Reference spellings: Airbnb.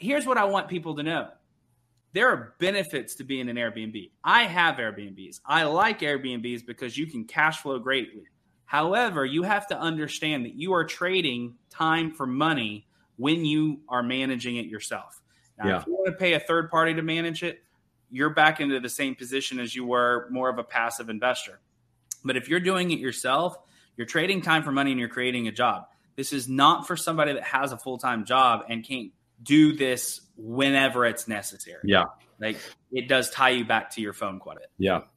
here's what I want people to know. There are benefits to being an Airbnb. I have Airbnbs. I like Airbnbs because you can cash flow greatly. However, you have to understand that you are trading time for money when you are managing it yourself. Now, if you want to pay a third party to manage it, you're back into the same position as you were, more of a passive investor. But if you're doing it yourself, you're trading time for money and you're creating a job. This is not for somebody that has a full-time job and can't do this whenever it's necessary. Yeah. Like, it does tie you back to your phone quite a bit. Yeah.